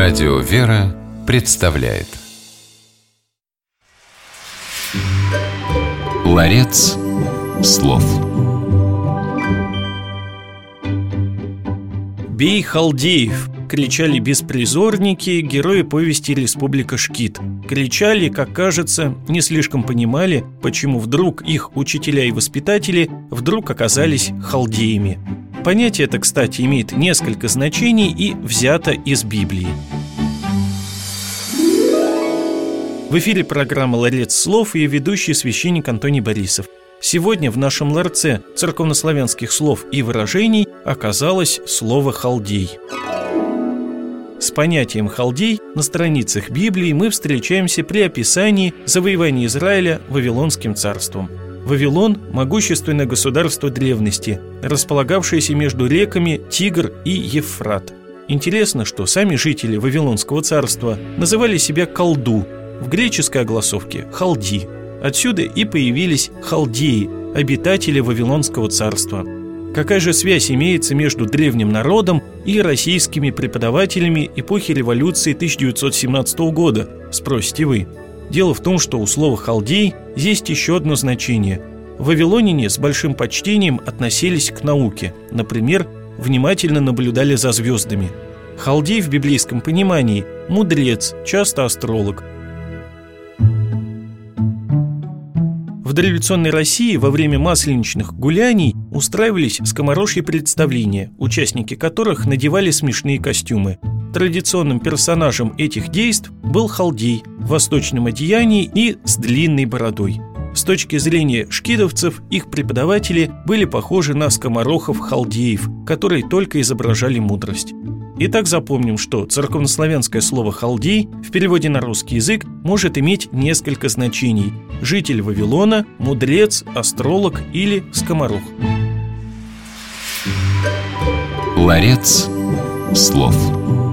Радио Вера представляет Ларец слов. «Бей халдеев!» – кричали беспризорники, герои повести «Республика ШКИД». Кричали, как кажется, не слишком понимали, почему вдруг их учителя и воспитатели вдруг оказались халдеями. Понятие это, кстати, имеет несколько значений и взято из Библии. В эфире программа «Ларец слов» и ведущий священник Антоний Борисов. Сегодня в нашем ларце церковнославянских слов и выражений оказалось слово «халдей». С понятием «халдей» на страницах Библии мы встречаемся при описании завоевания Израиля Вавилонским царством. Вавилон – могущественное государство древности, располагавшееся между реками Тигр и Евфрат. Интересно, что сами жители Вавилонского царства называли себя «колду», в греческой огласовке – «халди». Отсюда и появились халдеи, обитатели Вавилонского царства. Какая же связь имеется между древним народом и российскими преподавателями эпохи революции 1917 года, спросите вы? Дело в том, что у слова «халдей» есть еще одно значение. Вавилоняне с большим почтением относились к науке, например, внимательно наблюдали за звездами. Халдей в библейском понимании – мудрец, часто астролог. В дореволюционной России во время масленичных гуляний устраивались скоморожьи представления, участники которых надевали смешные костюмы. Традиционным персонажем этих действий был халдей в восточном одеянии и с длинной бородой. С точки зрения шкидовцев, их преподаватели были похожи на скоморохов-халдеев, которые только изображали мудрость. Итак, запомним, что церковнославянское слово «халдей» в переводе на русский язык может иметь несколько значений: житель Вавилона, мудрец, астролог или скоморох. Ларец слов.